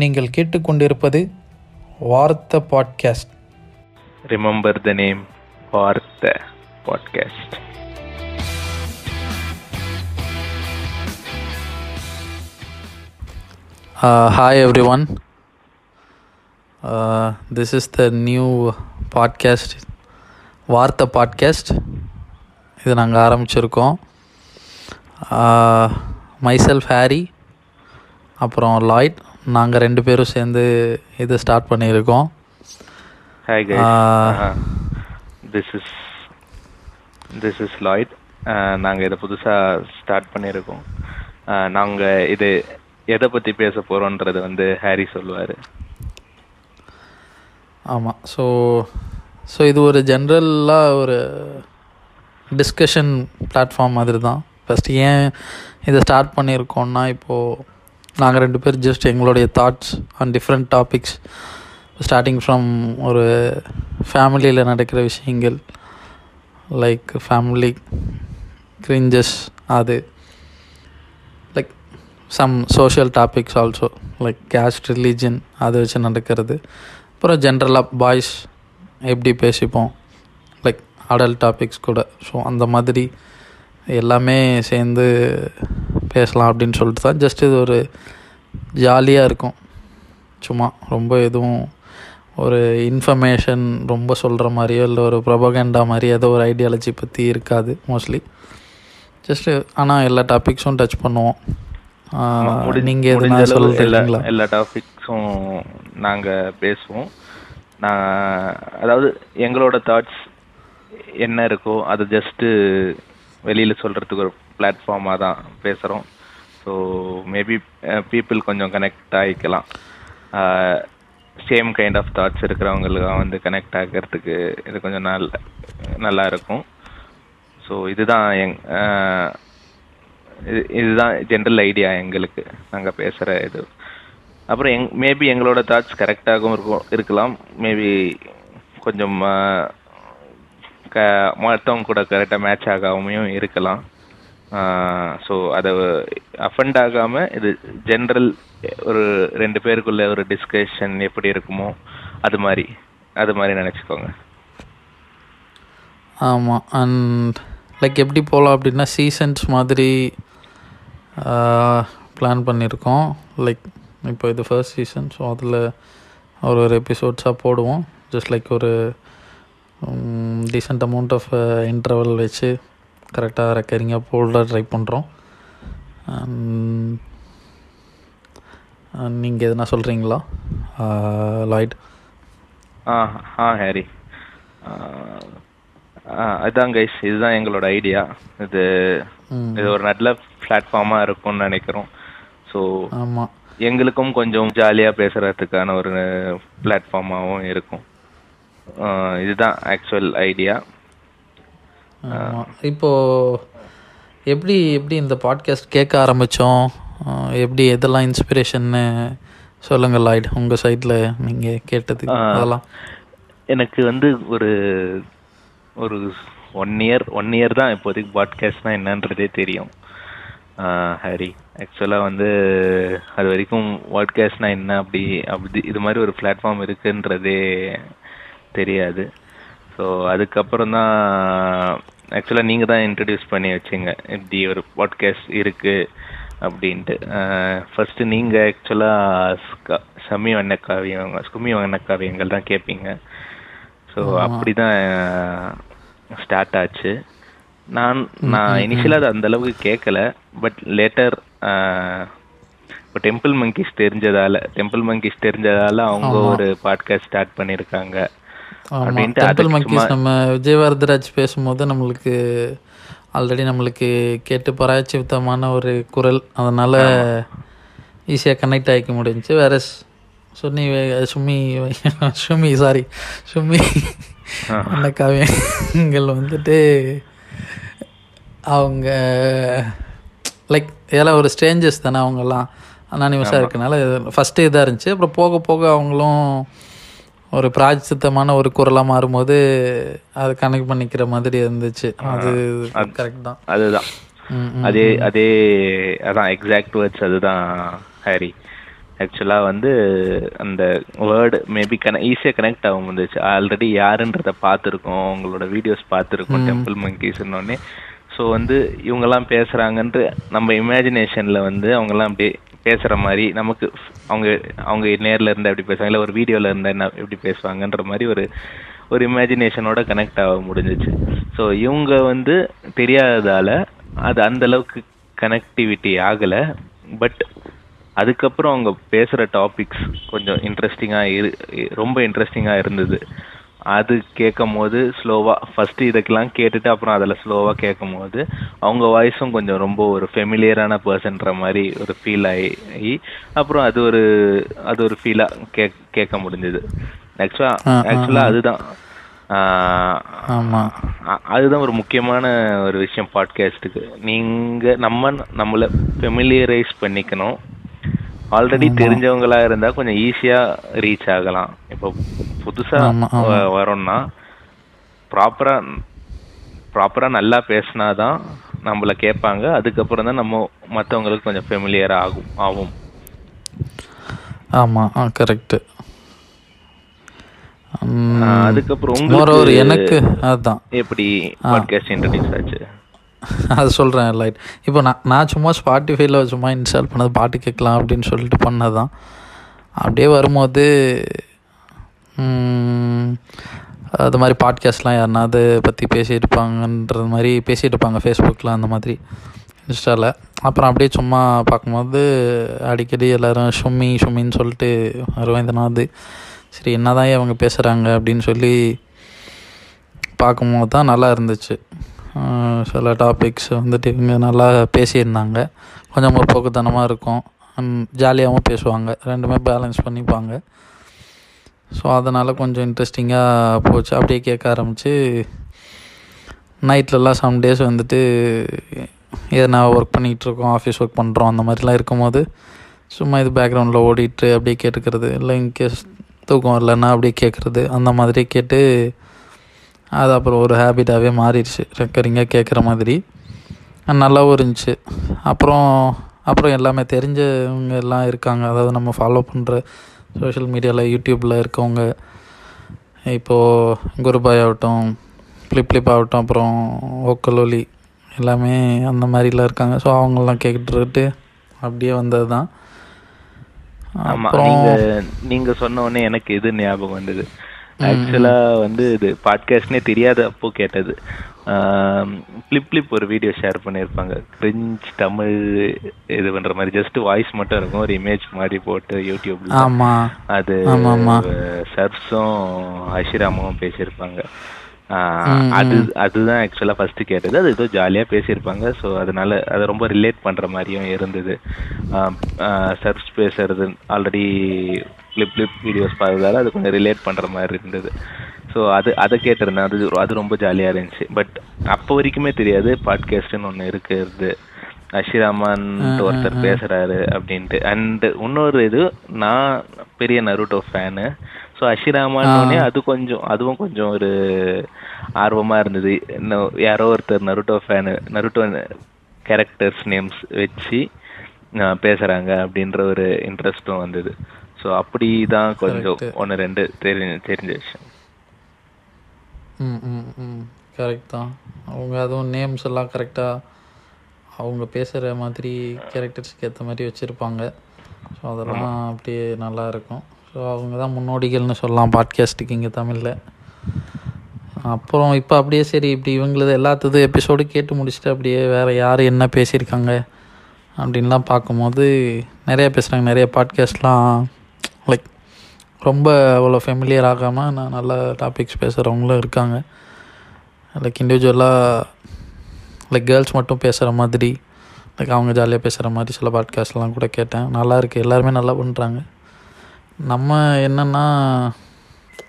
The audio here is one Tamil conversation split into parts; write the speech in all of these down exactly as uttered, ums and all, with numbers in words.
நீங்கள் கேட்டுக்கொண்டிருப்பது Vaartha podcast. Remember the name, Vaartha podcast. Hi everyone, this is the new podcast, Vaartha podcast. இது நாங்கள் ஆரம்பிச்சிருக்கோம். மைசெல்ஃப் ஹாரி, அப்புறம் லாய்ட், நாங்கள் ரெண்டு பேரும் சேர்ந்து இதை ஸ்டார்ட் பண்ணியிருக்கோம். Hi guys, this is this is Lloyd. நாங்கள் இதை புதுசாக ஸ்டார்ட் பண்ணியிருக்கோம். நாங்கள் இது எதை பற்றி பேச போகிறோன்றது வந்து ஹாரி சொல்லுவார். ஆமாம். ஸோ ஸோ இது ஒரு ஜென்ரலாக ஒரு டிஸ்கஷன் பிளாட்ஃபார்ம் மாதிரி தான். ஃபஸ்ட்டு ஏன் இதை ஸ்டார்ட் பண்ணியிருக்கோன்னா, இப்போது நாங்கள் ரெண்டு பேர் ஜஸ்ட் எங்களுடைய thoughts on different topics, starting from ஒரு ஃபேமிலியில் நடக்கிற விஷயங்கள், லைக் ஃபேமிலி கிரிஞ்சஸ், அது like some social topics also, like caste, religion, அதை வச்சு நடக்கிறது. அப்புறம் ஜென்ரலாக பாய்ஸ் எப்படி பேசிப்போம், லைக் அடல்ட் டாபிக்ஸ் கூட. ஸோ அந்த மாதிரி எல்லாமே சேர்ந்து பேசலாம் அப்படின்னு சொல்லிட்டு தான். ஜஸ்ட் இது ஒரு ஜாலியாக இருக்கும், சும்மா ரொம்ப எதுவும் ஒரு இன்ஃபர்மேஷன் ரொம்ப சொல்கிற மாதிரியோ இல்லை ஒரு ப்ரொபகண்டா மாதிரி ஏதோ ஒரு ஐடியாலஜி பற்றி இருக்காது மோஸ்ட்லி. ஜஸ்ட்டு ஆனால் எல்லா டாபிக்ஸும் டச் பண்ணுவோம். நீங்கள் எதுனா சொல்லுங்களா? எல்லா டாபிக்ஸும் நாங்கள் பேசுவோம். நான் அதாவது எங்களோட தாட்ஸ் என்ன இருக்கோ அதை ஜஸ்ட்டு வெளியில் சொல்கிறதுக்கு ஒரு பிளாட்ஃபார்மாக தான் பேசுகிறோம். ஸோ மேபி பீப்புள் கொஞ்சம் கனெக்ட் ஆகிக்கலாம். சேம் கைண்ட் ஆஃப் தாட்ஸ் இருக்கிறவங்களுக்காக வந்து கனெக்ட் ஆகிறதுக்கு இது கொஞ்சம் நாள் நல்லா இருக்கும். ஸோ இதுதான் எங் இது இதுதான் ஜென்ரல் ஐடியா எங்களுக்கு நாங்கள் பேசுகிற இது. அப்புறம் எங் மேபி எங்களோட தாட்ஸ் கரெக்டாகவும் இருக்கும் இருக்கலாம், மேபி கொஞ்சம் க மற்றவங்க கூட கரெக்டாக மேட்ச் ஆகாமையும் இருக்கலாம். ஸோ அதை அஃபண்ட் ஆகாமல் இது ஜென்ரல் ஒரு ரெண்டு பேருக்குள்ள ஒரு டிஸ்கஷன் எப்படி இருக்குமோ அது மாதிரி அது மாதிரி நினச்சிக்கோங்க. ஆமாம். அண்ட் லைக் எப்படி போகலாம் அப்படின்னா, சீசன்ஸ் மாதிரி பிளான் பண்ணியிருக்கோம். லைக் இப்போ இது ஃபர்ஸ்ட் சீசன், ஸோ அதில் ஒரு ஒரு எபிசோட்ஸாக போடுவோம். ஜஸ்ட் லைக் ஒரு டீசெண்ட் அமௌண்ட் ஆஃப் இன்டர்வல் வச்சு கரெக்டாக ரெக்கரிங்காக போட ட்ரை பண்ணுறோம். நீங்கள் எதுனா சொல்கிறீங்களா லாய்ட்? ஆ ஆ ஹாரி, அதுதான் கைஸ், இதுதான் எங்களோட ஐடியா. இது இது ஒரு நல்ல பிளாட்ஃபார்மாக இருக்கும்னு நினைக்கிறோம். ஸோ ஆமாம், எங்களுக்கும் கொஞ்சம் ஜாலியாக பேசுகிறதுக்கான ஒரு பிளாட்ஃபார்மாகவும் இருக்கும். இதுதான் ஆக்சுவல் ஐடியா. இப்போது எப்படி எப்படி இந்த பாட்காஸ்ட் கேட்க ஆரம்பித்தோம், எப்படி எதெல்லாம் இன்ஸ்பிரேஷன்னு சொல்லுங்கள் லாய்ட், உங்கள் சைடில் நீங்கள் கேட்டது. அதெல்லாம் எனக்கு வந்து ஒரு ஒரு ஒன் இயர் ஒன் இயர் தான் இப்போதைக்கு பாட்காஸ்ட்னால் என்னன்றதே தெரியும் ஹரி. ஆக்சுவலாக வந்து அது வரைக்கும் பாட்காஸ்ட்னால் என்ன அப்படி அப்படி இது மாதிரி ஒரு பிளாட்ஃபார்ம் இருக்குன்றதே தெரியாது. ஸோ அதுக்கப்புறம் தான் ஆக்சுவலாக நீங்கள் தான் இன்ட்ரடியூஸ் பண்ணி வச்சிங்க இப்படி ஒரு பாட்காஸ்ட் இருக்குது அப்படின்ட்டு. ஃபஸ்ட்டு நீங்கள் ஆக்சுவலாக சமி வண்ண காவியம் சுமி வண்ண காவியங்கள் தான் கேட்பீங்க. ஸோ அப்படி தான் ஸ்டார்ட் ஆச்சு. நான் நான் இனிஷியலாக அது அந்தளவுக்கு கேட்கலை. பட் லேட்டர் இப்போ டெம்பிள் மங்கீஸ் தெரிஞ்சதால் டெம்பிள் மங்கீஸ் தெரிஞ்சதால் அவங்க ஒரு பாட்காஸ்ட் ஸ்டார்ட் பண்ணியிருக்காங்க அப்படின்ட்டு. டெம்பிள் மங்கீஸ் நம்ம விஜயவாரதராஜ் பேசும்போது நம்மளுக்கு ஆல்ரெடி நம்மளுக்கு கேட்டு பராய்ச்சித்தமான ஒரு குரல், அதனால் ஈஸியாக கனெக்ட் ஆகிக்க முடிஞ்சு. வேற சுனி சுமி சுமி சாரி சுமி அந்த காவியங்கள் வந்துட்டு அவங்க லைக் ஏதாவது ஒரு ஸ்ட்ரேஞ்சர்ஸ் தானே அவங்கெல்லாம், அனானிமஸாக இருக்கனால ஃபஸ்ட்டு இதாக இருந்துச்சு. அப்புறம் போக போக அவங்களும் ஒரு பிராயச்சித்தமான ஒரு குரலாக மாறும்போது அது கனெக்ட் பண்ணிக்கிற மாதிரி இருந்துச்சு. அது கரெக்ட் தான். அதுதான் அதே அதே அதான் எக்ஸாக்ட் வேர்ட்ஸ். அதுதான் ஹாரி, ஆக்சுவலாக வந்து அந்த வேர்டு மேபி கனெக்ட் ஈஸியாக கனெக்ட் ஆகும் வந்துச்சு. ஆல்ரெடி யாருன்றதை பார்த்துருக்கோம், அவங்களோட வீடியோஸ் பார்த்துருக்கோம் டெம்பிள் மங்கீஸ்ன்னொடனே. ஸோ வந்து இவங்கெல்லாம் பேசுகிறாங்கன்ட்டு நம்ம இமேஜினேஷனில் வந்து அவங்கெல்லாம் அப்படியே பேசுகிற மாதிரி நமக்கு அவங்க அவங்க நேரில் இருந்தால் எப்படி பேசுவாங்க, இல்லை ஒரு வீடியோவில் இருந்தால் என்ன எப்படி பேசுவாங்கன்ற மாதிரி ஒரு ஒரு இமேஜினேஷனோட கனெக்ட் ஆக முடிஞ்சிச்சு. ஸோ இவங்க வந்து தெரியாததால் அது அந்தளவுக்கு கனெக்டிவிட்டி ஆகலை. பட் அதுக்கப்புறம் அவங்க பேசுகிற டாபிக்ஸ் கொஞ்சம் இன்ட்ரெஸ்டிங்காக இரு ரொம்ப இன்ட்ரெஸ்டிங்காக இருந்தது. அது கேட்கும் போது ஸ்லோவாக ஃபஸ்ட்டு இதுக்கெல்லாம் கேட்டுட்டு அப்புறம் அதில் ஸ்லோவாக கேட்கும் போது அவங்க வாய்ஸும் கொஞ்சம் ரொம்ப ஒரு ஃபெமிலியரான பர்சன்ற மாதிரி ஒரு ஃபீல் ஆகி அப்புறம் அது ஒரு அது ஒரு ஃபீலாக கே கேட்க முடிஞ்சது. ஆக்சுவலாக ஆக்சுவலாக அதுதான் அதுதான் ஒரு முக்கியமான ஒரு விஷயம் பாட்காஸ்ட்டுக்கு. நீங்கள் நம்ம நம்மளை ஃபெமிலியரைஸ் பண்ணிக்கணும். ஆல்ரெடி தெரிஞ்சவங்களா இருந்தால் கொஞ்சம் ஈஸியாக ரீச் ஆகலாம். இப்போ புதுசாக வரோம்னா ப்ராப்பராக ப்ராப்பராக நல்லா பேசினா தான் நம்மளை கேட்பாங்க. அதுக்கப்புறம் தான் நம்ம மற்றவங்களுக்கு கொஞ்சம் ஃபெமிலியராக ஆகும் ஆகும் ஆமாம் ஆ கரெக்டு. அதுக்கப்புறம் உங்களுக்கு எனக்கு அதுதான் எப்படி பாட்காஸ்ட் இன்ட்ரடியூஸ் ஆச்சு அது சொல்கிறேன். லைட் இப்போ நான் நான் சும்மா ஸ்பாட்டிஃபைல சும்மா இன்ஸ்டால் பண்ணது பாட்டு கேட்கலாம் அப்படின்னு சொல்லிட்டு பண்ணது தான். அப்படியே வரும்போது அது மாதிரி பாட்காஸ்ட்லாம் யாருனாவது பற்றி பேசியிருப்பாங்கன்றது மாதிரி பேசிகிட்டு இருப்பாங்க ஃபேஸ்புக்கில், அந்த மாதிரி இன்ஸ்டாவில். அப்புறம் அப்படியே சும்மா பார்க்கும்போது அடிக்கடி எல்லோரும் சுமி சுமின்னு சொல்லிட்டு வருவேன். இதனாவது சரி என்ன தான் அவங்க பேசுகிறாங்க அப்படின்னு சொல்லி பார்க்கும்போது தான் நல்லா இருந்துச்சு. சில டாபிக்ஸ் வந்துட்டு இவங்க நல்லா பேசியிருந்தாங்க. கொஞ்சம் போக்குத்தனமாக இருக்கும், ஜாலியாகவும் பேசுவாங்க, ரெண்டுமே பேலன்ஸ் பண்ணிப்பாங்க. ஸோ அதனால் கொஞ்சம் இன்ட்ரெஸ்டிங்காக போச்சு. அப்படியே கேட்க ஆரம்பித்து நைட்லலாம் சம் டேஸ் வந்துட்டு எதனா ஒர்க் பண்ணிகிட்ருக்கோம், ஆஃபீஸ் ஒர்க் பண்ணுறோம், அந்த மாதிரிலாம் இருக்கும்போது சும்மா இது பேக்ரவுண்டில் ஓடிட்டு அப்படியே கேட்டுக்கிறது, இல்லை இன்கேஸ் தூக்கம் இல்லைன்னா அப்படியே கேட்குறது, அந்த மாதிரி கேட்டு அது அப்புறம் ஒரு ஹேபிட்டாகவே மாறிடுச்சு. ரெக்கரிங்காக கேட்குற மாதிரி நல்லாவும் இருந்துச்சு. அப்புறம் அப்புறம் எல்லாமே தெரிஞ்சவங்க எல்லாம் இருக்காங்க, அதாவது நம்ம ஃபாலோ பண்ணுற சோஷியல் மீடியாவில் யூடியூப்பில் இருக்கவங்க, இப்போது குருபாய் ஆகட்டும், ஃப்ளிப்ளிப் ஆகட்டும், அப்புறம் ஓக்கலோலி, எல்லாமே அந்த மாதிரிலாம் இருக்காங்க. ஸோ அவங்களாம் கேட்டுட்டு அப்படியே வந்தது தான். ஆமாம், நீங்கள் சொன்ன உடனே எனக்கு இது ஞாபகம் வந்தது. ஆக்சுவலாக வந்து இது பாட்காஸ்ட்னே தெரியாத அப்போ கேட்டது. ஃப்ளிப்ளிப் ஒரு வீடியோ ஷேர் பண்ணியிருப்பாங்க, கிரிஞ்ச் தமிழ் இது பண்ணுற மாதிரி ஜஸ்ட் வாய்ஸ் மட்டும் இருக்கும், ஒரு இமேஜ் மாதிரி போட்டு யூடியூப்ல. அது சர்ப்ஸும் ஹஷிராமாவும் பேசியிருப்பாங்க. அது அதுதான் ஆக்சுவலாக ஃபர்ஸ்ட் கேட்டது. அது ஏதோ ஜாலியாக பேசியிருப்பாங்க. ஸோ அதனால அதை ரொம்ப ரிலேட் பண்ணுற மாதிரியும் இருந்தது. சர்ப்ஸ் பேசுறது ஆல்ரெடி ஃப்ளிப் ஃப்ளிப் வீடியோஸ் பார்த்ததால அது கொஞ்சம் ரிலேட் பண்ணுற மாதிரி இருந்தது. ஸோ அது அதை கேட்டிருந்தேன். அது அது ரொம்ப ஜாலியாக இருந்துச்சு. பட் அப்போ வரைக்குமே தெரியாது பாட்காஸ்ட்டுன்னு ஒன்று இருக்கிறது, ஹஷிராமான்ட்டு ஒருத்தர் பேசுகிறாரு அப்படின்ட்டு. அண்டு இன்னொரு இது, நான் பெரிய நருட்டோ ஃபேனு. ஸோ ஹஷிராமான்னே அது கொஞ்சம் அதுவும் கொஞ்சம் ஒரு ஆர்வமாக இருந்தது. இன்னும் யாரோ ஒருத்தர் Naruto fan, Naruto characters names வச்சு பேசுகிறாங்க அப்படின்ற ஒரு இன்ட்ரெஸ்ட்டும் வந்தது. ஸோ அப்படி தான் கொஞ்சம் ஒன்று ரெண்டு தெரிஞ்ச தெரிஞ்ச விஷயம். ம் ம் ம் கரெக்ட் தான். அவங்க அதுவும் நேம்ஸ் எல்லாம் கரெக்டாக அவங்க பேசுகிற மாதிரி கேரக்டர்ஸ்க்கு ஏற்ற மாதிரி வச்சுருப்பாங்க. ஸோ அதெல்லாம் அப்படியே நல்லாயிருக்கும். ஸோ அவங்க தான் முன்னோடிகள்னு சொல்லலாம் பாட்காஸ்ட்டுக்கு இங்கே தமிழில். அப்புறம் இப்போ அப்படியே சரி இப்படி இவங்களது எல்லாத்தது எபிசோடு கேட்டு முடிச்சுட்டு அப்படியே வேறு யார் என்ன பேசியிருக்காங்க அப்படின்லாம் பார்க்கும்போது நிறைய பேசுகிறாங்க. நிறைய பாட்காஸ்ட்லாம் லைக் ரொம்ப அவ்வளோ ஃபெமிலியர் ஆகாமல் நான் நல்லா டாபிக்ஸ் பேசுகிறவங்களும் இருக்காங்க. லைக் இண்டிவிஜுவலாக லைக் கேர்ள்ஸ் மட்டும் பேசுகிற மாதிரி, லைக் அவங்க ஜாலியாக பேசுகிற மாதிரி சில பாட்காஸ்ட்லாம் கூட கேட்டேன். நல்லாயிருக்கு, எல்லாருமே நல்லா பண்ணுறாங்க. நம்ம என்னென்னா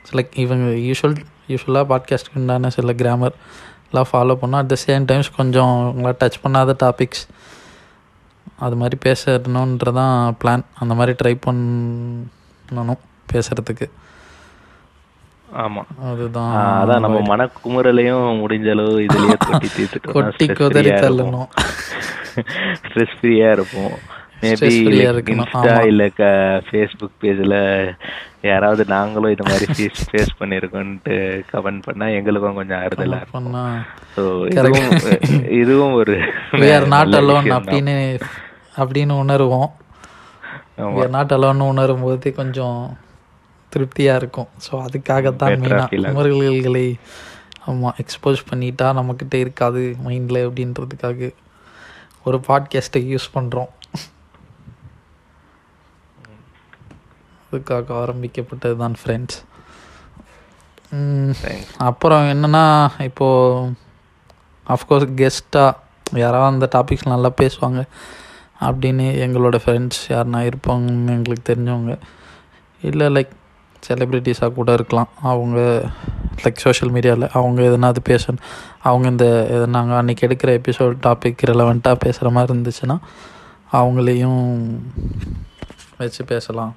சில இவங்க யூஸ்வல் யூஸ்வலாக பாட்காஸ்ட்டுக்கு உண்டான சில கிராமர் எல்லாம் ஃபாலோ பண்ணோம். அட் த சேம் டைம்ஸ் கொஞ்சம் அவங்களாம் டச் பண்ணாத டாபிக்ஸ் அது மாதிரி பேசணுன்றதான் பிளான். அந்த மாதிரி ட்ரை பண்ணணும் பேசுகிறதுக்கு. ஆமாம், அதுதான் அதான் நம்ம மனக்குமுறலையும் முடிஞ்சளவு இதுலேயே கொட்டி தீர்த்துட்டு கொட்டி கொதறி தள்ளணும். ஸ்ட்ரெஸ் ஃப்ரீயாக இருப்போம். மேபி இன்ஸ்டா இல்லை ஃபேஸ்புக் பேஜில் யாராவது நாங்களும் இது மாதிரி ஃபீஸ் ஃபேஸ் பண்ணியிருக்கோன்ட்டு கமெண்ட் பண்ணால் எங்களுக்கும் கொஞ்சம் ஆறுதலாக இருக்கும்ண்ணா. ஸோ இதுவும் இதுவும் ஒரு நாட் அலோன் அப்படின்னு அப்படின்னு உணருவோம். நாட் அலோன்னு உணரும் போது கொஞ்சம் திருப்தியாக இருக்கும். ஸோ அதுக்காகத்தான் முறைகளை ஆமாம் எக்ஸ்போஸ் பண்ணிட்டா நம்மக்கிட்ட இருக்காது மைண்டில் அப்படின்றதுக்காக ஒரு பாட்காஸ்ட்டை யூஸ் பண்ணுறோம். அதுக்காக ஆரம்பிக்கப்பட்டது தான் ஃப்ரெண்ட்ஸ். அப்புறம் என்னென்னா இப்போது அஃப்கோர்ஸ் கெஸ்ட்டாக யாராவது அந்த டாபிக்ஸ் நல்லா பேசுவாங்க அப்படின்னு எங்களோட ஃப்ரெண்ட்ஸ் யாருன்னா இருப்பாங்கன்னு எங்களுக்கு தெரிஞ்சவங்க, இல்லை லைக் செலிப்ரிட்டிஸாக கூட இருக்கலாம். அவங்க லைக் சோஷியல் மீடியாவில் அவங்க எதுனா அது பேசணும், அவங்க இந்த எது நாங்கள் அன்றைக்கி எடுக்கிற எபிசோட் டாபிக் ரெலவெண்ட்டாக பேசுகிற மாதிரி இருந்துச்சுன்னா அவங்களையும் வச்சு பேசலாம்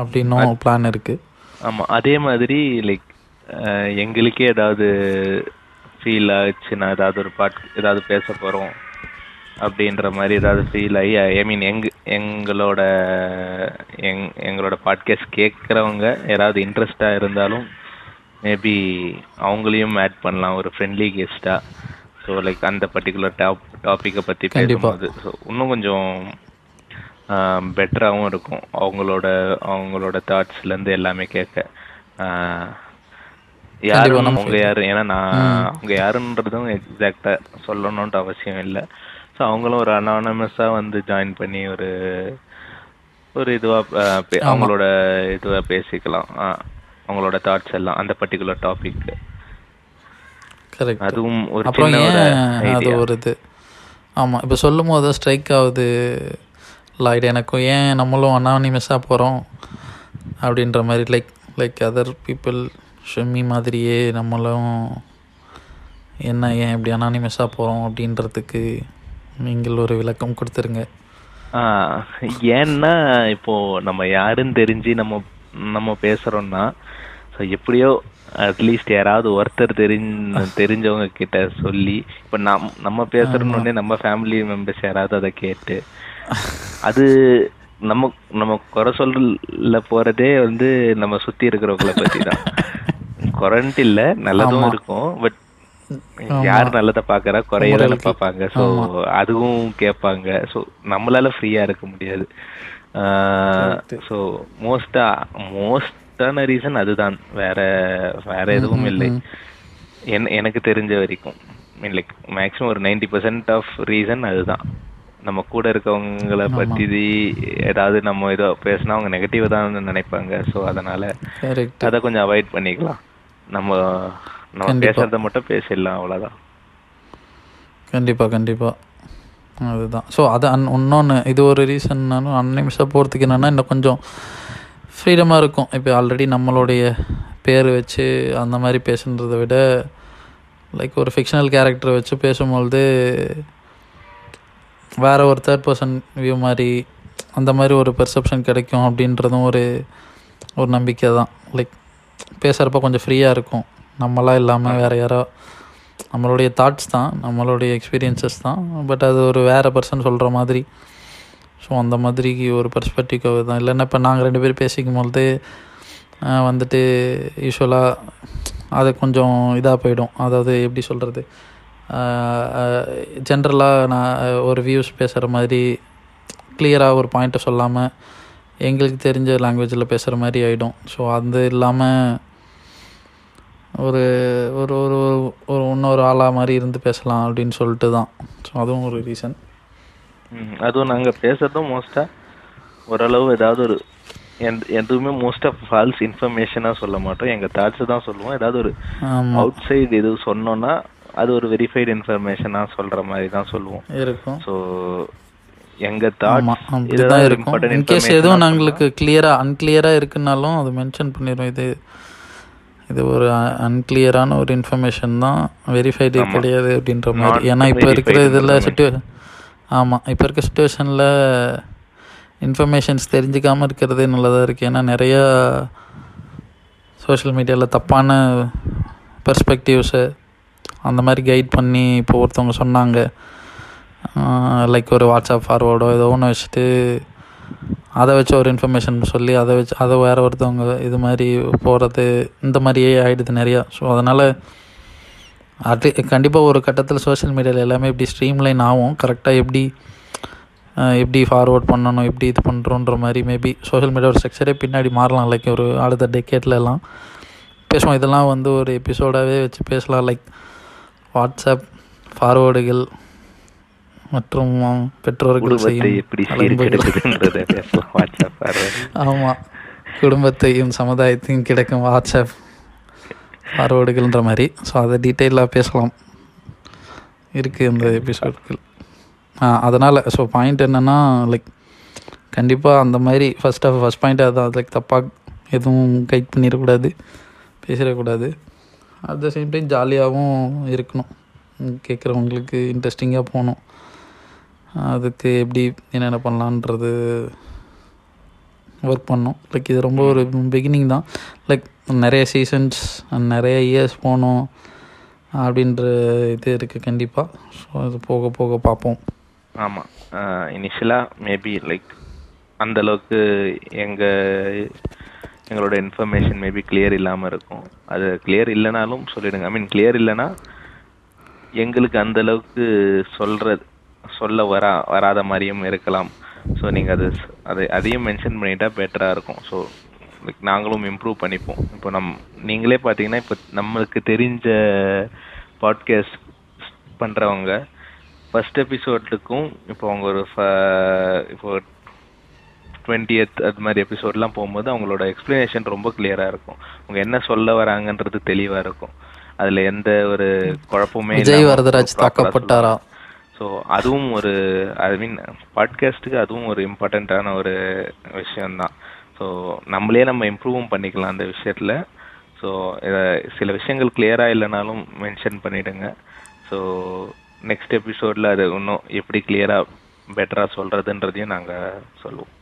அப்படின்னும் பிளான் இருக்குது. ஆமாம், அதே மாதிரி லைக் எங்களுக்கே ஏதாவது ஃபீல் ஆச்சுன்னா ஏதாவது ஒரு பாட் ஏதாவது பேச போகிறோம் அப்படின்ற மாதிரி ஏதாவது ஃபீல் ஆகி ஐ மீன் எங் எங்களோட எங் எங்களோட பாட்காஸ்ட் கேட்குறவங்க ஏதாவது இன்ட்ரெஸ்டாக இருந்தாலும் மேபி அவங்களையும் ஆட் பண்ணலாம் ஒரு ஃப்ரெண்ட்லி கெஸ்ட்டாக. ஸோ லைக் அந்த பர்டிகுலர் டாப் டாப்பிக்கை பற்றி பேசும்போது ஸோ இன்னும் கொஞ்சம் பெட்டராகவும் இருக்கும் அவங்களோட அவங்களோட தாட்ஸ்லேருந்து எல்லாமே கேட்க. யாரும் அவங்க யாரும் ஏன்னா நான் அவங்க யாருன்றதும் எக்ஸாக்டாக சொல்லணுன்ற அவசியம் இல்லை. ஸோ அவங்களும் ஒரு அனானமஸாக வந்து ஜாயின் பண்ணி ஒரு ஒரு இதுவாக அவங்களோட இதுவாக பேசிக்கலாம் அவங்களோட தாட்ஸ் எல்லாம் அந்த பர்டிகுலர் டாபிக். கரெக்ட், அதுவும் ஒரு அப்புறம் அது ஒரு இது. ஆமாம், இப்போ சொல்லும் போது ஸ்ட்ரைக் ஆகுது லைட் எனக்கும், ஏன் நம்மளும் அனானிமஸாக போகிறோம் அப்படின்ற மாதிரி லைக் லைக் அதர் பீப்புள் ஷமி மாதிரியே நம்மளும் என்ன ஏன் இப்படி அனானிமஸாக போகிறோம் அப்படின்றதுக்கு நீங்கள் ஒரு விளக்கம் கொடுத்துருங்க. ஏன்னா இப்போது நம்ம யாருன்னு தெரிஞ்சு நம்ம நம்ம பேசுகிறோன்னா ஸோ எப்படியோ அட்லீஸ்ட் யாராவது ஒருத்தர் தெரிஞ்ச தெரிஞ்சவங்க கிட்ட சொல்லி இப்போ நம் நம்ம பேசுகிறோன்னே நம்ம ஃபேமிலி மெம்பர்ஸ் யாராவது அதை கேட்டு அது நம்ம நம்ம குறை சொல்ல போகிறதே வந்து நம்ம சுற்றி இருக்கிறவங்களை பற்றி தான். குறைன்ட்டு இல்லை, நல்லதும் இருக்கும், பட் யார் நல்லதை பார்க்குறா குறையில பார்ப்பாங்க. ஸோ அதுவும் கேட்பாங்க. ஸோ நம்மளால ஃப்ரீயாக இருக்க முடியாது. ஸோ மோஸ்டா மோஸ்டான ரீசன் அதுதான், வேற வேற எதுவும் இல்லை என் எனக்கு தெரிஞ்ச வரைக்கும். மீன் லைக் மேக்ஸிமம் ஒரு நைன்டி பர்சன்ட் ஆஃப் ரீசன் அதுதான். நம்ம கூட இருக்கவங்களை பற்றி ஏதாவது நம்ம ஏதோ பேசினா அவங்க நெகட்டிவா தான் நினைப்பாங்க. ஸோ அதனால அதை கொஞ்சம் அவாய்ட் பண்ணிக்கலாம். நம்ம நம்ம பேசுறத மட்டும் பேசிடலாம், அவ்வளோதான். கண்டிப்பா கண்டிப்பா அதுதான். ஸோ அது அன் இன்னொன்று இது ஒரு ரீசன்னாலும் அன்னிமிஷம் போகிறதுக்கு என்னென்னா இன்னும் கொஞ்சம் ஃப்ரீடமாக இருக்கும். இப்போ ஆல்ரெடி நம்மளுடைய பேர் வச்சு அந்த மாதிரி பேசுன்றதை விட லைக் ஒரு ஃபிக்ஷனல் கேரக்டரை வச்சு பேசும்பொழுது வேறு ஒரு தேர்ட் பர்சன் வியூ மாதிரி அந்த மாதிரி ஒரு பெர்செப்ஷன் கிடைக்கும் அப்படின்றதும் ஒரு ஒரு நம்பிக்கை தான். லைக் பேசுகிறப்ப கொஞ்சம் ஃப்ரீயாக இருக்கும், நம்மளாம் இல்லாமல் வேறு யாரோ நம்மளுடைய தாட்ஸ் தான் நம்மளுடைய எக்ஸ்பீரியன்ஸஸ் தான், பட் அது ஒரு வேறு பர்சன் சொல்கிற மாதிரி. ஸோ அந்த மாதிரி ஒரு பெர்ஸ்பெக்டிவ் தான். இல்லைன்னா இப்போ நாங்கள் ரெண்டு பேரும் பேசிக்கும்போது வந்துட்டு யூஸ்வலாக அது கொஞ்சம் இதாக போயிடும். அதாவது எப்படி சொல்கிறது, ஜென்ரலாக நான் ஒரு வியூஸ் பேசுகிற மாதிரி கிளியராக ஒரு பாயிண்ட்டை சொல்லாமல் எங்களுக்கு தெரிஞ்ச லாங்குவேஜில் பேசுகிற மாதிரி ஆகிடும். ஸோ அது இல்லாமல் ஒரு ஒரு ஒரு ஒரு இன்னொரு ஆளாக மாதிரி இருந்து பேசலாம் அப்படின்னு சொல்லிட்டு தான். ஸோ அதுவும் ஒரு ரீசன். அதுவும் நாங்கள் பேசுகிறதும் மோஸ்ட்டாக ஓரளவு ஏதாவது ஒரு எந்த எதுவுமே மோஸ்ட்டாக ஃபால்ஸ் இன்ஃபர்மேஷனாக சொல்ல மாட்டோம், எங்கள் தாட்ஸை தான் சொல்லுவோம். ஏதாவது ஒரு அவுட் சைடு எது சொன்னோன்னா அது ஒரு வெரிஃபைடு இன்ஃபர்மேஷனாக சொல்கிற மாதிரி தான் சொல்லுவோம் இருக்கும். ஸோ எங்கள் தாட்ஸ் இதுதான் இருக்கும். இன்கேஸ் எதுவும் நாங்களுக்கு கிளியராக அன்கிளியராக இருக்குன்னாலும் அது மென்ஷன் பண்ணிடுவோம். இது இது ஒரு அன்கிளியரான ஒரு இன்ஃபர்மேஷன் தான், வெரிஃபைடு கிடையாது அப்படின்ற மாதிரி. ஏன்னா இப்போ இருக்கிற இதில் சுட்டு ஆமாம் இப்போ இருக்கிற சுச்சுவேஷனில் இன்ஃபர்மேஷன்ஸ் தெரிஞ்சிக்காமல் இருக்கிறதே நல்லதாக இருக்குது. ஏன்னா நிறையா சோஷியல் மீடியாவில் தப்பான பெர்ஸ்பெக்டிவ்ஸு அந்த மாதிரி கைட் பண்ணி இப்போ ஒருத்தவங்க சொன்னாங்க லைக் ஒரு வாட்ஸ்அப் ஃபார்வேர்டோ ஏதோ ஒன்று வச்சுட்டு அதை வச்சு ஒரு இன்ஃபர்மேஷன் சொல்லி அதை வச்சு அதை வேறு ஒருத்தவங்க இது மாதிரி போகிறது இந்த மாதிரியே ஆகிடுது நிறையா. ஸோ அதனால் அது கண்டிப்பாக ஒரு கட்டத்தில் சோஷியல் மீடியாவில் எல்லாமே எப்படி ஸ்ட்ரீம்லைன் ஆகும், கரெக்டாக எப்படி எப்படி ஃபார்வேர்ட் பண்ணணும், எப்படி இது பண்ணுறோன்ற மாதிரி மேபி சோஷியல் மீடியாவோட ஸ்ட்ரக்சரே பின்னாடி மாறலாம். லைக் ஒரு அடுத்த டெக்கேட்டில் எல்லாம் பேசுவோம். இதெல்லாம் வந்து ஒரு எபிசோடாகவே வச்சு பேசலாம். லைக் வாட்ஸ்அப் ஃபார்வேர்டுகள் மற்றும் பெற்றோர்கள் ஆமாம், குடும்பத்தையும் சமுதாயத்தையும் கிடைக்கும் வாட்ஸ்அப் ஃபார்வேர்டுகள்ன்ற மாதிரி. ஸோ அதை டீட்டெயிலாக பேசலாம் இருக்குது இந்த எபிசோடுகள். அதனால் ஸோ பாயிண்ட் என்னென்னா, லைக் கண்டிப்பாக அந்த மாதிரி ஃபஸ்ட் ஆஃப் ஃபஸ்ட் பாயிண்ட் அதுதான். லைக் தப்பாக எதுவும் கைட் பண்ணிடக்கூடாது, பேசிடக்கூடாது. அட் த சேம் டைம் ஜாலியாகவும் இருக்கணும், கேட்குறவங்களுக்கு இன்ட்ரெஸ்டிங்காக போகணும். அதுக்கு எப்படி என்னென்ன பண்ணலான்றது ஒர்க் பண்ணோம். லைக் இது ரொம்ப ஒரு பிகினிங் தான். லைக் நிறைய சீசன்ஸ் அண்ட் நிறைய இயர்ஸ் போகணும் அப்படின்ற இது இருக்குது கண்டிப்பாக. ஸோ அது போக போக பார்ப்போம். ஆமாம், இனிஷியலாக மேபி லைக் அந்தளவுக்கு எங்கள் எங்களோட இன்ஃபர்மேஷன் மேபி கிளியர் இல்லாமல் இருக்கும். அது கிளியர் இல்லைனாலும் சொல்லிவிடுங்க. ஐ மீன் கிளியர் இல்லைன்னா எங்களுக்கு அந்தளவுக்கு சொல்கிறது சொல்ல வரா வராத மாதிரியும் இருக்கலாம். ஸோ நீங்கள் அது அதை அதையும் மென்ஷன் பண்ணிட்டா பெட்டராக இருக்கும். ஸோ லைக் நாங்களும் இம்ப்ரூவ் பண்ணிப்போம். இப்போ நம் நீங்களே பார்த்தீங்கன்னா இப்போ நம்மளுக்கு தெரிஞ்ச பாட்காஸ்ட் பண்ணுறவங்க ஃபஸ்ட் எபிசோடுக்கும் இப்போ அவங்க ஒரு ஃப இப்போ டுவெண்ட்டியத் அது மாதிரி எபிசோட்லாம் போகும்போது அவங்களோட எக்ஸ்ப்ளனேஷன் ரொம்ப கிளியராக இருக்கும். அவங்க என்ன சொல்ல வராங்கன்றது தெளிவாக இருக்கும். அதில் எந்த ஒரு குழப்பமே இல்லை. விஜயவரதராஜ் தாக்கப்பட்டாரா? ஸோ அதுவும் ஒரு ஐ மீன் பாட்காஸ்ட்டுக்கு அதுவும் ஒரு இம்பார்ட்டண்ட்டான ஒரு விஷயந்தான். ஸோ நம்மளே நம்ம இம்ப்ரூவும் பண்ணிக்கலாம் அந்த விஷயத்தில். ஸோ சில விஷயங்கள் கிளியராக இல்லைனாலும் மென்ஷன் பண்ணிவிடுங்க. ஸோ நெக்ஸ்ட் எபிசோடில் அது இன்னும் எப்படி கிளியராக பெட்டராக சொல்கிறதுன்றதையும் நாங்கள் சொல்லுவோம்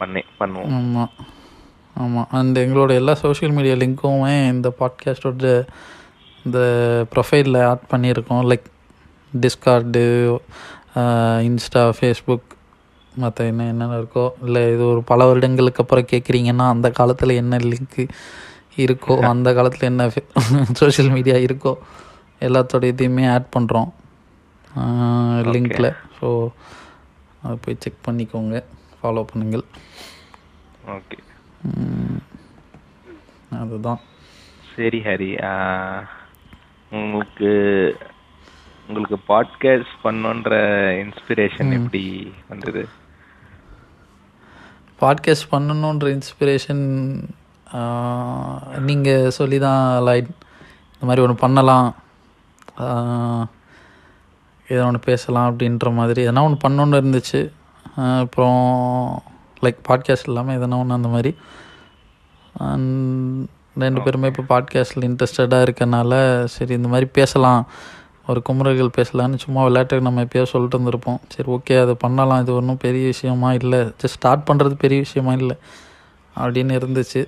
பண்ணி பண்ணுவோம். ஆமாம் ஆமாம் அண்ட் எங்களோட எல்லா சோஷியல் மீடியா லிங்க்குமே இந்த பாட்காஸ்டோட இந்த ப்ரொஃபைலில் ஆட் பண்ணியிருக்கோம். லைக் டிஸ்கார்டு, இன்ஸ்டா, ஃபேஸ்புக், மற்ற என்ன என்னென்ன இருக்கோ. இல்லை இது ஒரு பல வருடங்களுக்கு அப்புறம் கேட்குறீங்கன்னா அந்த காலத்தில் என்ன லிங்க்கு இருக்கோ, அந்த காலத்தில் என்ன சோஷியல் மீடியா இருக்கோ எல்லாத்தோட இதையுமே ஆட் பண்ணுறோம் லிங்கில். ஸோ அதை போய் செக் பண்ணிக்கோங்க, ஃபாலோ பண்ணுங்கள். ஓகே, அதுதான். சரி ஹரி, உங்களுக்கு உங்களுக்கு பாட்காஸ்ட் பண்ணுன்ற இன்ஸ்பிரேஷன் எப்படி வந்தது? பாட்காஸ்ட் பண்ணணுன்ற இன்ஸ்பிரேஷன் நீங்கள் சொல்லி தான் லைட் இந்த மாதிரி ஒன்று பண்ணலாம், எதனா ஒன்று பேசலாம் அப்படின்ற மாதிரி எதனா ஒன்று பண்ணணுன்னு இருந்துச்சு. அப்புறம் லைக் பாட்காஸ்ட் இல்லாமல் எதனா ஒன்று அந்த மாதிரி ரெண்டு பேருமே இப்போ பாட்காஸ்டில் இன்ட்ரெஸ்டடாக இருக்கறனால சரி இந்த மாதிரி பேசலாம், ஒரு குமுறைகள் பேசலான்னு சும்மா விளையாட்டுக்கு நம்ம எப்போயோ சொல்லிட்டு இருந்திருப்போம். சரி ஓகே அதை பண்ணலாம், இது ஒன்றும் பெரிய விஷயமா இல்லை, ஜஸ்ட் ஸ்டார்ட் பண்ணுறது பெரிய விஷயமா இல்லை அப்படின்னு இருந்துச்சு.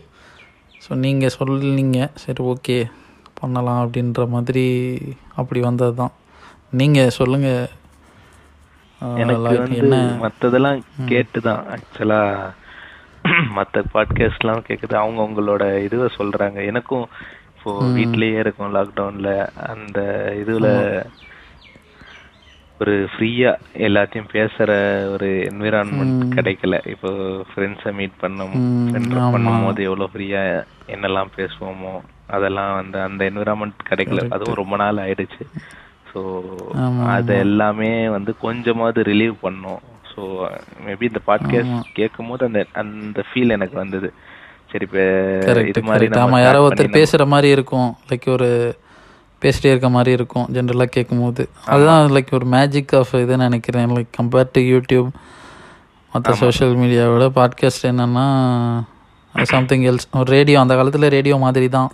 ஸோ நீங்கள் சொல்லிங்க சரி ஓகே பண்ணலாம் அப்படின்ற மாதிரி அப்படி வந்தது தான். நீங்கள் சொல்லுங்கள். எனக்கு வந்து மற்றதெல்லாம் கேட்டு தான் ஆக்சுவலாக மற்ற பாட்காஸ்ட்லாம் கேட்குது, அவங்கவுங்களோட இதுவை சொல்கிறாங்க. எனக்கும் இப்போ வீட்லேயே இருக்கும் லாக்டவுனில் அந்த இதில் ஒரு ஃப்ரீயாக எல்லாத்தையும் பேசுகிற ஒரு என்விரான்மெண்ட் கிடைக்கல. இப்போ ஃப்ரெண்ட்ஸை மீட் பண்ணும் பண்ணும் போது எவ்வளோ ஃப்ரீயாக என்னெல்லாம் பேசுவோமோ அதெல்லாம் வந்து அந்த என்விரான்மெண்ட் கிடைக்கல. அதுவும் ரொம்ப நாள் ஆயிடுச்சு. ஸோ அது எல்லாமே வந்து கொஞ்சமாவது ரிலீவ் பண்ணோம். ஸோ மேபி இந்த பாட்காஸ்ட் கேட்கும் போது அந்த அந்த ஃபீல் எனக்கு வந்தது. சரி இப்போ யாரோ ஒருத்தர் பேசுகிற மாதிரி இருக்கும், லைக் ஒரு பேசிட்டே இருக்க மாதிரி இருக்கும் ஜென்ரலாக கேட்கும் போது. அதுதான் லைக் ஒரு மேஜிக் ஆஃப் இதுன்னு நினைக்கிறேன். லைக் கம்பேர்ட் டு யூடியூப் மற்ற சோஷியல் மீடியாவோட பாட்காஸ்ட் என்னென்னா சம்திங் எல்ஸ். ஒரு ரேடியோ, அந்த காலத்தில் ரேடியோ மாதிரி தான்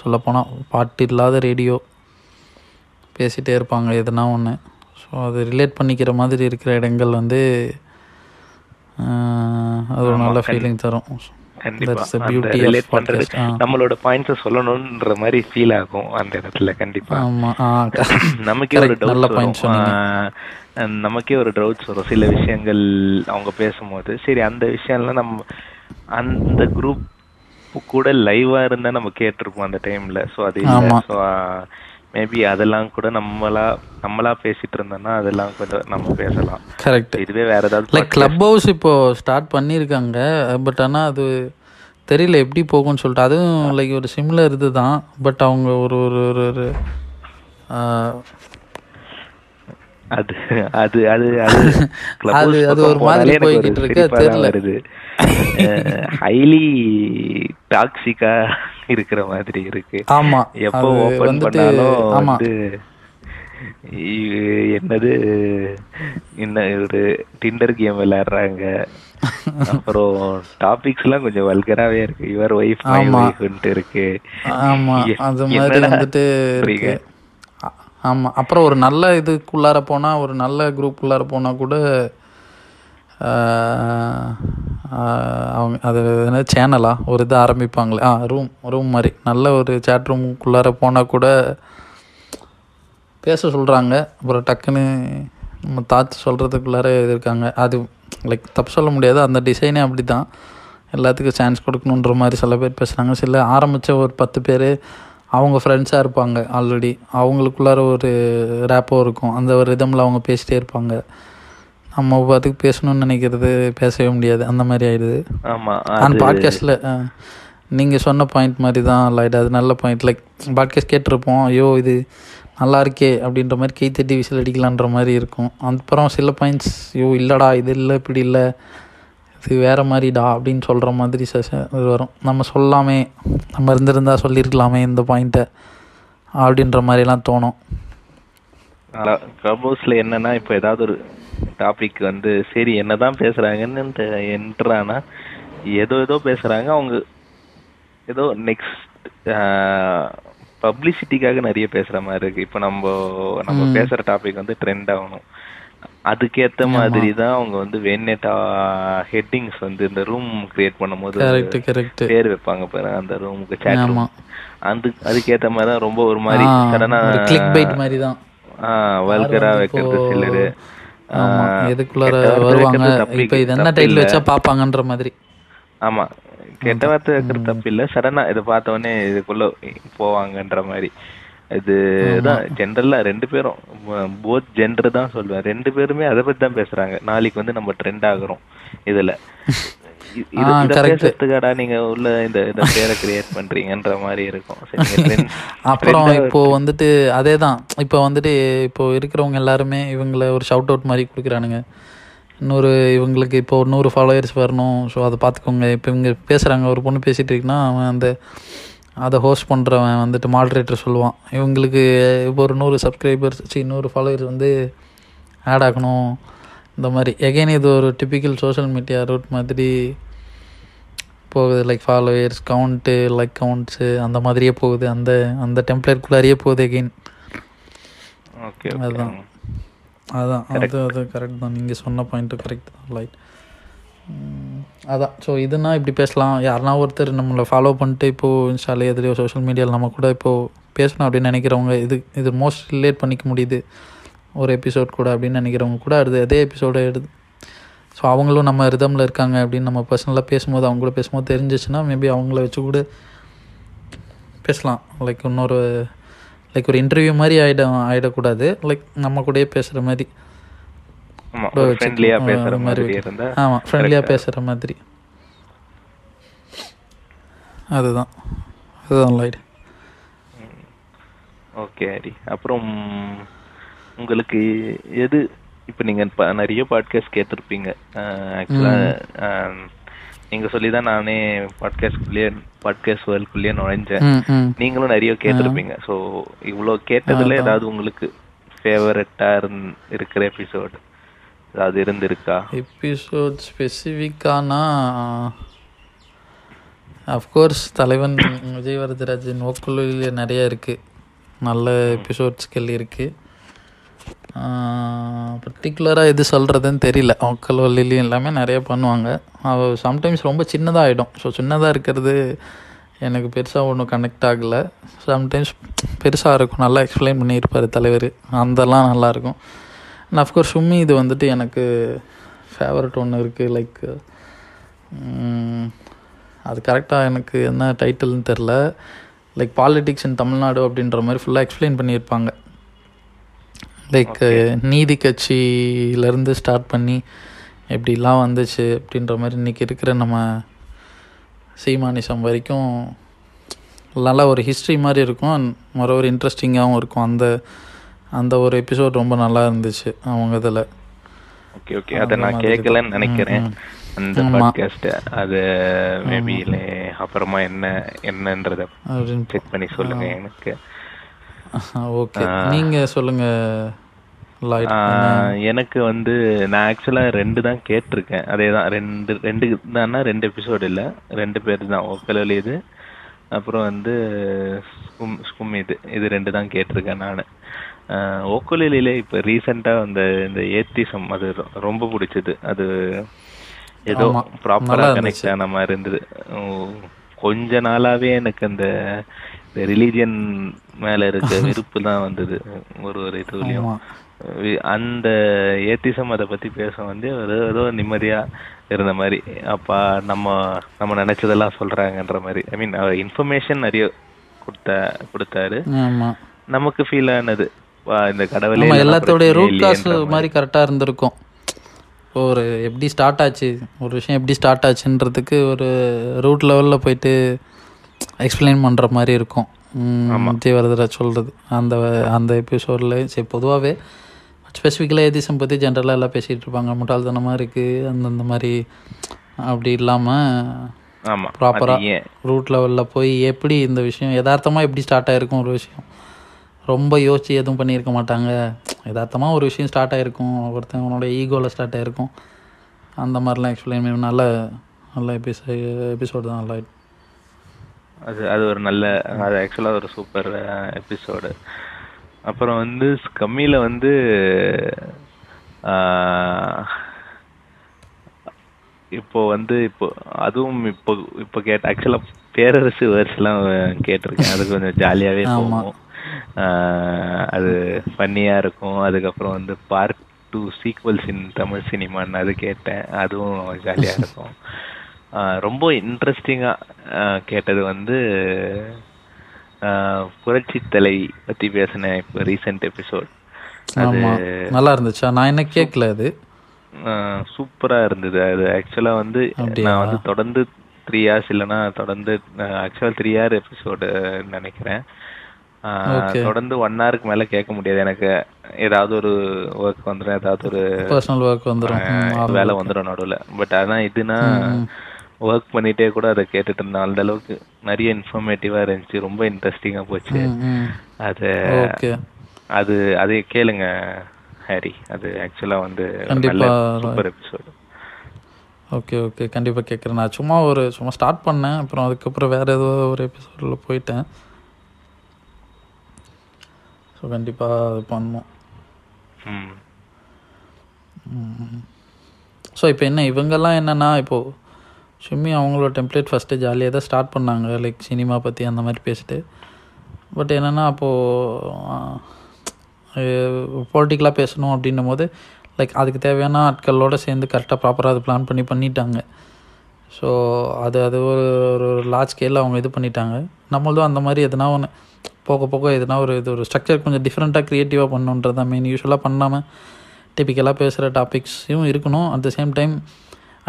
சொல்லப்போனால், பாட்டு இல்லாத ரேடியோ, பேசிகிட்டே இருப்பாங்க எதுனா ஒன்று. ஸோ அது ரிலேட் பண்ணிக்கிற மாதிரி இருக்கிற இடங்கள் வந்து அது ஒரு நல்ல ஃபீலிங் தரும். நம்மளோட பாயிண்ட்ஸை சொல்லணும்ன்ற மாதிரி ஃபீல் ஆகும் அந்த இடத்துல. கண்டிப்பா நமக்கே ஒரு டவுட் நமக்கே ஒரு டவுட்ஸ் வரும் சில விஷயங்கள் அவங்க பேசும்போது. சரி, அந்த விஷயம்லாம் நம்ம அந்த குரூப் கூட லைவா இருந்தா நம்ம கேட்டிருப்போம் அந்த டைம்ல. ஸோ அது மேபி அதெல்லாம் கூட நம்மளா நம்மளா பேசிட்டு இருந்தோம்னா அதெல்லாம் கொஞ்சம் நம்ம பேசலாம். கரெக்ட். இதுவே வேற ஏதாவது லைக் கிளப் ஹவுஸ் இப்போ ஸ்டார்ட் பண்ணியிருக்காங்க, பட் ஆனால் அது தெரியல எப்படி போகும்னு சொல்லிட்டு. அதுவும் லைக் ஒரு சிம்லர் இது தான், பட் அவங்க ஒரு ஒரு அது அது அது அது அது ஒரு மாதிரி போய்கிட்டு இருக்கு. தெரியல, இது ஹைலி டாக்ஸிக்கா இருக்கிற மாதிரி இருக்கு. ஆமா, எப்போ ஓபன் பண்ணாலும் வந்து என்னது என்ன ஒரு டிண்டர் கேம் விளையாடுறாங்க. அப்புறம் டாபிக்ஸ் எல்லாம் கொஞ்சம் வல்கராவே இருக்கு. யுவர் வைஃப் மை வைஃப்ன்ட்டு இருக்கு. ஆமா, அது மாதிரி வந்துட்டு இருக்கு. ஆமாம். அப்புறம் ஒரு நல்ல இதுக்குள்ளார போனால், ஒரு நல்ல குரூப்புள்ளார போனால் கூட அவங்க அது என்ன சேனலா ஒரு இது ஆரம்பிப்பாங்களே, ஆ ரூம் ரூம் மாதிரி நல்ல ஒரு சேட் ரூமுக்குள்ளார போனால் கூட பேச சொல்கிறாங்க. அப்புறம் டக்குன்னு நம்ம தாத்து சொல்கிறதுக்குள்ளார இது இருக்காங்க. அது லைக் தப்பு சொல்ல முடியாது, அந்த டிசைனே அப்படி தான். எல்லாத்துக்கும் சான்ஸ் கொடுக்கணுன்ற மாதிரி சில பேர் பேசுகிறாங்க. சில ஆரம்பித்த ஒரு பத்து பேர் அவங்க ஃப்ரெண்ட்ஸாக இருப்பாங்க ஆல்ரெடி, அவங்களுக்குள்ளார ஒரு ரேப்போ இருக்கும். அந்த ஒரு ரிதமில் அவங்க பேசிகிட்டே இருப்பாங்க. நம்ம அதுக்கு பேசணும்னு நினைக்கிறது பேசவே முடியாது, அந்த மாதிரி ஆயிடுது. ஆமாம். அண்ட் பாட்காஸ்ட்டில் நீங்கள் சொன்ன பாயிண்ட் மாதிரி தான் லைட், அது நல்ல பாயிண்ட். லைக் பாட்காஸ்ட் கேட்டிருப்போம், ஐயோ இது நல்லா இருக்கே அப்படின்ற மாதிரி கை தட்டி விசில் அடிக்கலான்ற மாதிரி இருக்கும். அப்புறம் சில பாயிண்ட்ஸ் ஐயோ இல்லைடா இது இல்லை இப்படி இல்லை இது வேறு மாதிரிடா அப்படின்னு சொல்கிற மாதிரி செஷன் இது வரும். நம்ம சொல்லாமே, நம்ம இருந்திருந்தால் சொல்லியிருக்கலாமே இந்த பாயிண்ட்டை அப்படின்ற மாதிரிலாம் தோணும். க்ளப் ஹவுஸில் என்னென்னா இப்போ ஏதாவது ஒரு டாபிக் வந்து சரி என்ன தான் பேசுகிறாங்கன்னு என்ட்ரானா ஏதோ ஏதோ பேசுகிறாங்க. அவங்க ஏதோ நெக்ஸ்ட் பப்ளிசிட்டிக்காக நிறைய பேசுகிற மாதிரி இருக்குது. இப்போ நம்ம நம்ம பேசுகிற டாபிக் வந்து ட்ரெண்ட் ஆகணும், அதுக்கேற்ற மாதிரி தான் அவங்க வந்து வேணேட்டா ஹெட்டிங்ஸ் வந்து இந்த ரூம் கிரியேட் பண்ணும் போது பேர் வைப்பாங்க பாரு அந்த ரூமுக்கு சேட் ரூம். அது அதுக்கேற்ற மாதிரி தான் ரொம்ப ஒரு மாதிரி சடனா கிளிக் பைட் மாதிரி தான் வல்கரா வைக்கிறது. சிலரு எதுக்குள்ளார வருவாங்க, இப்போ இது என்ன டைட்டில் வச்சா பாப்பாங்கன்ற மாதிரி. ஆமா, கெட்ட வார்த்தை வைக்கிற தப்பு இல்லை, சடனா இதை பார்த்த உடனே இதுக்குள்ள போவாங்கன்ற மாதிரி. இதுதான் ஜென்ரலாக ரெண்டு பேரும் போத் ஜென்டர் தான் சொல்லுவேன், ரெண்டு பேருமே அதை பற்றி தான் பேசுகிறாங்க. நாளைக்கு வந்து நம்ம ட்ரெண்ட் ஆகிறோம் இதில் பேசுறதுக்காடா நீங்கள் உள்ள இந்த இதை பேரை கிரியேட் பண்ணுறீங்கன்ற மாதிரி இருக்கும். அப்புறம் இப்போது வந்துட்டு அதே தான், இப்போ வந்துட்டு இப்போது இருக்கிறவங்க எல்லாருமே இவங்களை ஒரு ஷவுட் அவுட் மாதிரி கொடுக்குறானுங்க. இன்னொரு இவங்களுக்கு இப்போ நூறு ஃபாலோயர்ஸ் வரணும், ஸோ அதை பார்த்துக்கோங்க. இப்போ இவங்க பேசுகிறாங்க, ஒரு பொண்ணு பேசிகிட்டு இருக்குன்னா அவன் அந்த அதை ஹோஸ்ட் பண்ணுறவன் வந்துட்டு மாட்ரேட்டர் சொல்லுவான், இவங்களுக்கு இப்போ ஒரு நூறு சப்ஸ்கிரைபர்ஸ் சி நூறு ஃபாலோவர்ஸ் வந்து ஆட் ஆகணும் இந்த மாதிரி. எகைன் இது ஒரு டிப்பிக்கல் சோஷியல் மீடியா ரூட் மாதிரி போகுது. Like followers count like counts அந்த மாதிரியே போகுது, அந்த அந்த டெம்ப்ளேட்குள்ளாரியே போகுது எகைன். ஓகே, அதுதான் அதுதான் அது அது கரெக்ட் தான். நீங்கள் சொன்ன பாயிண்ட்டு கரெக்ட் தான் லைட். அதான். ஸோ இதுனா இப்படி பேசலாம், யாருனா ஒருத்தர் நம்மளை ஃபாலோ பண்ணிட்டு இப்போது இன்ஸ்டாலே எதுலையோ சோஷியல் மீடியாவில் நம்ம கூட இப்போது பேசணும் அப்படின்னு நினைக்கிறவங்க, இது இது மோஸ்ட் ரிலேட் பண்ணிக்க முடியுது ஒரு எபிசோட் கூட அப்படின்னு நினைக்கிறவங்க கூட அடுத்து அதே எபிசோடை எடுது. ஸோ அவங்களும் நம்ம ரிதமில் இருக்காங்க அப்படின்னு நம்ம பர்சனலாக பேசும்போது, அவங்க கூட பேசும்போது தெரிஞ்சிச்சுன்னா மேபி அவங்கள வச்சு கூட பேசலாம். லைக் இன்னொரு லைக் ஒரு இன்டர்வியூ மாதிரி ஆகிட ஆகிடக்கூடாது லைக் நம்ம கூடயே பேசுகிற மாதிரி. ஆமாம், ஃப்ரெண்ட்லியாக பேசுகிற மாதிரி. அதுதான் அதுதான் லைட். ஓகே ஹரி, அப்புறம் உங்களுக்கு எது இப்போ நீங்கள் நிறைய பாட்காஸ்ட் கேட்டிருப்பீங்க. ஆக்சுவலாக நீங்கள் சொல்லி தான் நானே பாட்காஸ்ட்குள்ளேயே பாட்காஸ்ட் வேர்ல்டுக்குள்ளேயே நுழைஞ்சேன். நீங்களும் நிறைய கேட்டிருப்பீங்க. ஸோ இவ்வளோ கேட்டதில் ஏதாவது உங்களுக்கு ஃபேவரட்டாக இருக்கிற எபிசோடு அது இருந்திருக்கா? எபிசோட் ஸ்பெசிஃபிக்கானா அஃப்கோர்ஸ் தலைவன் விஜயவரதராஜன் ஓக்குலோவில் நிறையா இருக்குது நல்ல எபிசோட்ஸ்கள் இருக்குது. பர்டிகுலராக எது சொல்கிறதுன்னு தெரியல. ஒக்கல் வள்ளிலையும் எல்லாமே நிறையா பண்ணுவாங்க. அவள் சம்டைம்ஸ் ரொம்ப சின்னதாக ஆகிடும். ஸோ சின்னதாக இருக்கிறது எனக்கு பெருசாக ஒன்றும் கனெக்ட் ஆகலை. சம்டைம்ஸ் பெருசாக இருக்கும், நல்லா எக்ஸ்பிளைன் பண்ணியிருப்பார் தலைவர், அதெல்லாம் நல்லாயிருக்கும். அண்ட் அஃப்கோர்ஸ் சுமி இது வந்துட்டு எனக்கு ஃபேவரட் ஒன்று இருக்குது. லைக் அது கரெக்டாக எனக்கு என்ன டைட்டில்னு தெரில, லைக் பாலிட்டிக்ஸ் இன் தமிழ்நாடு அப்படின்ற மாதிரி ஃபுல்லாக எக்ஸ்பிளைன் பண்ணியிருப்பாங்க. லைக் நீதி கட்சியிலேருந்து ஸ்டார்ட் பண்ணி எப்படிலாம் வந்துச்சு அப்படின்ற மாதிரி இன்றைக்கி இருக்கிற நம்ம சீமானிசம் வரைக்கும் நல்லா ஒரு ஹிஸ்ட்ரி மாதிரி இருக்கும். அண்ட் மொர ஒரு இன்ட்ரெஸ்டிங்காகவும் இருக்கும். அந்த அந்த ஒரு எபிசோட் ரொம்ப நல்லா இருந்துச்சு அவங்க இதில். ஓகே ஓகே, அதை நான் கேட்கலன்னு நினைக்கிறேன் அந்த பாட்காஸ்ட். அது மேபி அப்புறமா என்ன என்னன்றதை செக் பண்ணி சொல்லுங்க எனக்கு. ஓகே, நீங்க சொல்லுங்க. எனக்கு வந்து நான் ஆக்சுவலாக ரெண்டு தான் கேட்டிருக்கேன். அதே தான் ரெண்டு ரெண்டு தானா ரெண்டு எபிசோடு இல்லை, ரெண்டு பேர் தான். ஒக்கலோலி இது, அப்புறம் வந்து ஸ்கும் ஸ்கும் இது இது ரெண்டு தான் கேட்டிருக்கேன் நான். ஒக்கலோலியிலே இப்போ ரீசெண்டாக அந்த இந்த ஏத்திசம் அது ரொம்ப பிடிச்சது. அது ஏதோ ப்ராப்பராக கனெக்ட் ஆன மாதிரி இருந்தது. கொஞ்ச நாளாகவே எனக்கு அந்த ரிலீஜியன் மேலே இருக்க விருப்பு தான் வந்தது ஒரு ஒரு இதுலையும். அந்த ஏத்திசம் அதை பற்றி பேச வந்து ஏதோ நிம்மதியாக இருந்த மாதிரி, அப்பா நம்ம நம்ம நினச்சதெல்லாம் சொல்கிறாங்கன்ற மாதிரி. ஐ மீன் அவர் இன்ஃபர்மேஷன் நிறைய கொடுத்த கொடுத்தாரு நமக்கு ஃபீல் ஆனது. இந்த கடவுளே எல்லாத்தோடைய ரூட் காஸ் மாதிரி கரெக்டாக இருந்திருக்கும். ஒரு எப்படி ஸ்டார்ட் ஆச்சு ஒரு விஷயம், எப்படி ஸ்டார்ட் ஆச்சுன்றதுக்கு ஒரு ரூட் லெவலில் போயிட்டு எக்ஸ்பிளைன் பண்ணுற மாதிரி இருக்கும் விஜயவரதராஜ் சொல்கிறது அந்த அந்த எபிசோடில். சரி, பொதுவாகவே ஸ்பெசிஃபிக்கலாக எதிசம் பற்றி ஜென்ரலாக எல்லாம் பேசிகிட்டு இருப்பாங்க, முட்டாள்தனமாக இருக்குது அந்தந்த மாதிரி. அப்படி இல்லாமல் ப்ராப்பராக ரூட் லெவலில் போய் எப்படி இந்த விஷயம் யதார்த்தமாக எப்படி ஸ்டார்ட் ஆகிருக்கும், ஒரு விஷயம் ரொம்ப யோசிச்சு எதுவும் பண்ணியிருக்க மாட்டாங்க, யதார்த்தமாக ஒரு விஷயம் ஸ்டார்ட் ஆகிருக்கும், ஒருத்தவங்களோட ஈகோவில் ஸ்டார்ட் ஆகிருக்கும், அந்த மாதிரிலாம் எக்ஸ்பிளைன் பண்ணி நல்ல நல்ல எபிசோ எபிசோடு தான். நல்லா அது அது ஒரு நல்ல, அது ஆக்சுவலாக ஒரு சூப்பர் எபிசோடு. அப்புறம் வந்து கம்மியில் வந்து இப்போ வந்து இப்போ அதுவும் இப்போ இப்போ கேட்ட ஆக்சுவலாக பேரரசு வேர்ஸ்லாம் கேட்டிருக்கேன். அது கொஞ்சம் ஜாலியாகவே போகும், அது ஃபன்னியாக இருக்கும். அதுக்கப்புறம் வந்து part two sequels in Tamil சினிமான்னு அது கேட்டேன், அதுவும் ஜாலியாக இருக்கும். ரொம்ப இன்ட்ரெஸ்டிங்காக கேட்டது வந்து புரட்சி தலை பற்றி பேசினேன் இப்போ ரீசெண்ட் எபிசோட். அது நல்லா இருந்துச்சா? நான் என்ன கேட்கல, அது சூப்பராக இருந்தது. அது ஆக்சுவலாக வந்து நான் வந்து தொடர்ந்து த்ரீ ஹார்ஸ் இல்லைன்னா தொடர்ந்து ஆக்சுவலாக த்ரீ ஹவர் எபிசோடு நினைக்கிறேன். தொடர்ந்து ஒன் ஹவருக்கு மேலே கேட்க முடியாது எனக்கு, ஏதாவது ஒரு ஒர்க் வந்துடும், ஏதாவது ஒரு பர்சனல் ஒர்க் வந்துடும், வேலை வந்துடும் நடுவில். பட் ஆனால் இதுனா ஒர்க் பண்ணிகிட்டே கூட அதை கேட்டுட்டு இருந்தேன். அந்த அளவுக்கு நிறைய இன்ஃபர்மேட்டிவாக இருந்துச்சு, ரொம்ப இன்ட்ரெஸ்டிங்காக போச்சு. அது அது அது கேளுங்க ஹாரி, அது ஆக்சுவலாக வந்து நல்ல சூப்பர் எபிசோடு. ஓகே ஓகே, கண்டிப்பாக கேட்குறேன். நான் சும்மா ஒரு சும்மா ஸ்டார்ட் பண்ணேன், அப்புறம் அதுக்கப்புறம் வேறு ஏதோ ஒரு எபிசோடில் போயிட்டேன். ஸோ கண்டிப்பாக அது பண்ணுவோம். ஸோ இப்போ என்ன இவங்கெல்லாம் என்னென்னா, இப்போது சும்மி அவங்களோட டெம்ப்ளேட் ஃபஸ்ட்டு ஜாலியாக தான் ஸ்டார்ட் பண்ணாங்க, லைக் சினிமா பற்றி அந்த மாதிரி பேசிட்டு. பட் என்னென்னா அப்போது பொலிட்டிக்கலாக பேசணும் அப்படின்னும் போது லைக் அதுக்கு தேவையான ஆட்களோடு சேர்ந்து கரெக்டாக ப்ராப்பராக அது பிளான் பண்ணி பண்ணிட்டாங்க. ஸோ அது அது ஒரு ஒரு லார்ஜ் ஸ்கேலில் அவங்க இது பண்ணிட்டாங்க. நம்மளும் அந்த மாதிரி எதுனா ஒன்று போக போக எதுனா ஒரு இது ஒரு ஸ்ட்ரக்சர் கொஞ்சம் டிஃப்ரெண்ட்டாக க்ரியேட்டிவாக பண்ணுன்றது தான் மெயின். யூஸ்வலாக பண்ணாமல் டிப்பிக்கலாக பேசுகிற டாபிக்ஸையும் இருக்கணும், at the same time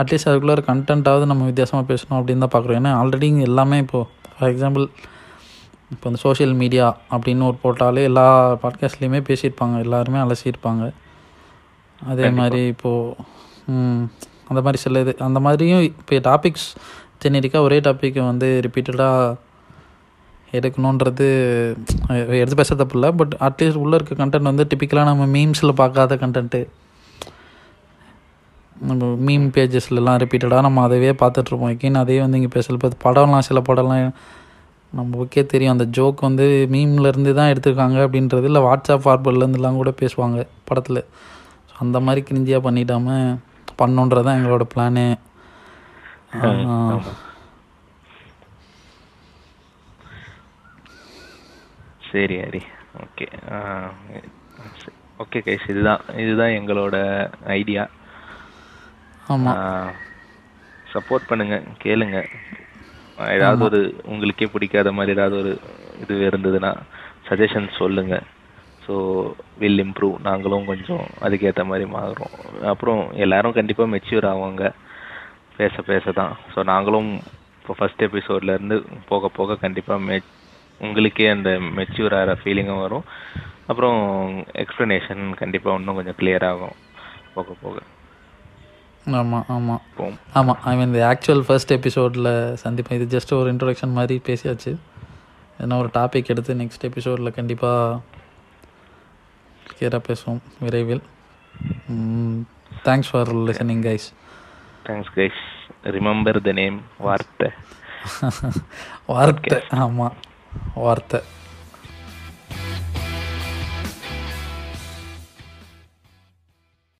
at least அதுக்குள்ளே ஒரு கண்டென்ட்டாவது நம்ம வித்தியாசமாக பேசணும் அப்படின்னு தான் பார்க்குறோம். ஏன்னா ஆல்ரெடி எல்லாமே இப்போது ஃபார் எக்ஸாம்பிள் இப்போ இந்த சோஷியல் மீடியா அப்படின்னு ஒரு போட்டாலே எல்லா பாட்காஸ்ட்லேயுமே பேசியிருப்பாங்க, எல்லாருமே அலசியிருப்பாங்க. அதே மாதிரி இப்போது அந்த மாதிரி சில இது அந்த மாதிரியும் இப்போ டாபிக்ஸ் ஜெனரிக்காக ஒரே டாப்பிக்கை வந்து ரிப்பீட்டடாக எடுக்கணுன்றது எடுத்து பேச தப்பு இல்லை. பட் அட்லீஸ்ட் உள்ளே இருக்க கண்டென்ட் வந்து டிப்பிக்கலாக நம்ம மீம்ஸில் பார்க்காத கண்டென்ட்டு, நம்ம மீம் பேஜஸ்லலாம் ரிப்பீட்டடாக நம்ம அதையே பார்த்துட்ருப்போம். எக்கேன்னு அதே வந்து இங்கே பேசல. இப்போ படம்லாம் சில படம்லாம் நமக்கே தெரியும் அந்த ஜோக் வந்து மீம்லேருந்து தான் எடுத்துருக்காங்க அப்படின்றது, இல்லை வாட்ஸ்அப் ஃபார்வர்ட்லேருந்துலாம் கூட பேசுவாங்க படத்தில். ஸோ அந்த மாதிரி கிரிஞ்சியாக பண்ணிடாமல் பண்ணுன்றதான் எங்களோட பிளானு. சரி ஹரி, ஓகே ஓகே கைஸ், இதுதான் இதுதான் எங்களோட ஐடியா. ஆமாம், சப்போர்ட் பண்ணுங்கள், கேளுங்க. ஏதாவது ஒரு உங்களுக்கே பிடிக்காத மாதிரி ஏதாவது ஒரு இது இருந்ததுன்னா சஜஷன் சொல்லுங்கள். ஸோ வில் இம்ப்ரூவ், நாங்களும் கொஞ்சம் அதுக்கேற்ற மாதிரி மாறுறோம். அப்புறம் எல்லோரும் கண்டிப்பாக மெச்சூர் ஆவாங்க பேச பேச தான். ஸோ நாங்களும் இப்போ ஃபஸ்ட் எபிசோட்லேருந்து போக போக கண்டிப்பாக மெ உங்களுக்கே அந்த மெச்சூர் ஆகிற ஃபீலிங்கும் வரும். அப்புறம் எக்ஸ்ப்ளனேஷன் கண்டிப்பாக இன்னும் கொஞ்சம் கிளியராகும் போக போக. ஆமாம் ஆமாம் ஆமாம் ஐ மீன் இந்த ஆக்சுவல் ஃபர்ஸ்ட் எபிசோடில் சந்திப்பேன். இது ஜஸ்ட் ஒரு இன்ட்ரொடக்ஷன் மாதிரி பேசியாச்சு. ஏன்னா ஒரு டாபிக் எடுத்து நெக்ஸ்ட் எபிசோடில் கண்டிப்பாக கிளியராக பேசுவோம் விரைவில். Thanks for listening guys. Thanks guys. Remember the name Vaarthai. Vaarthai, ஆமாம் வார்த்தை.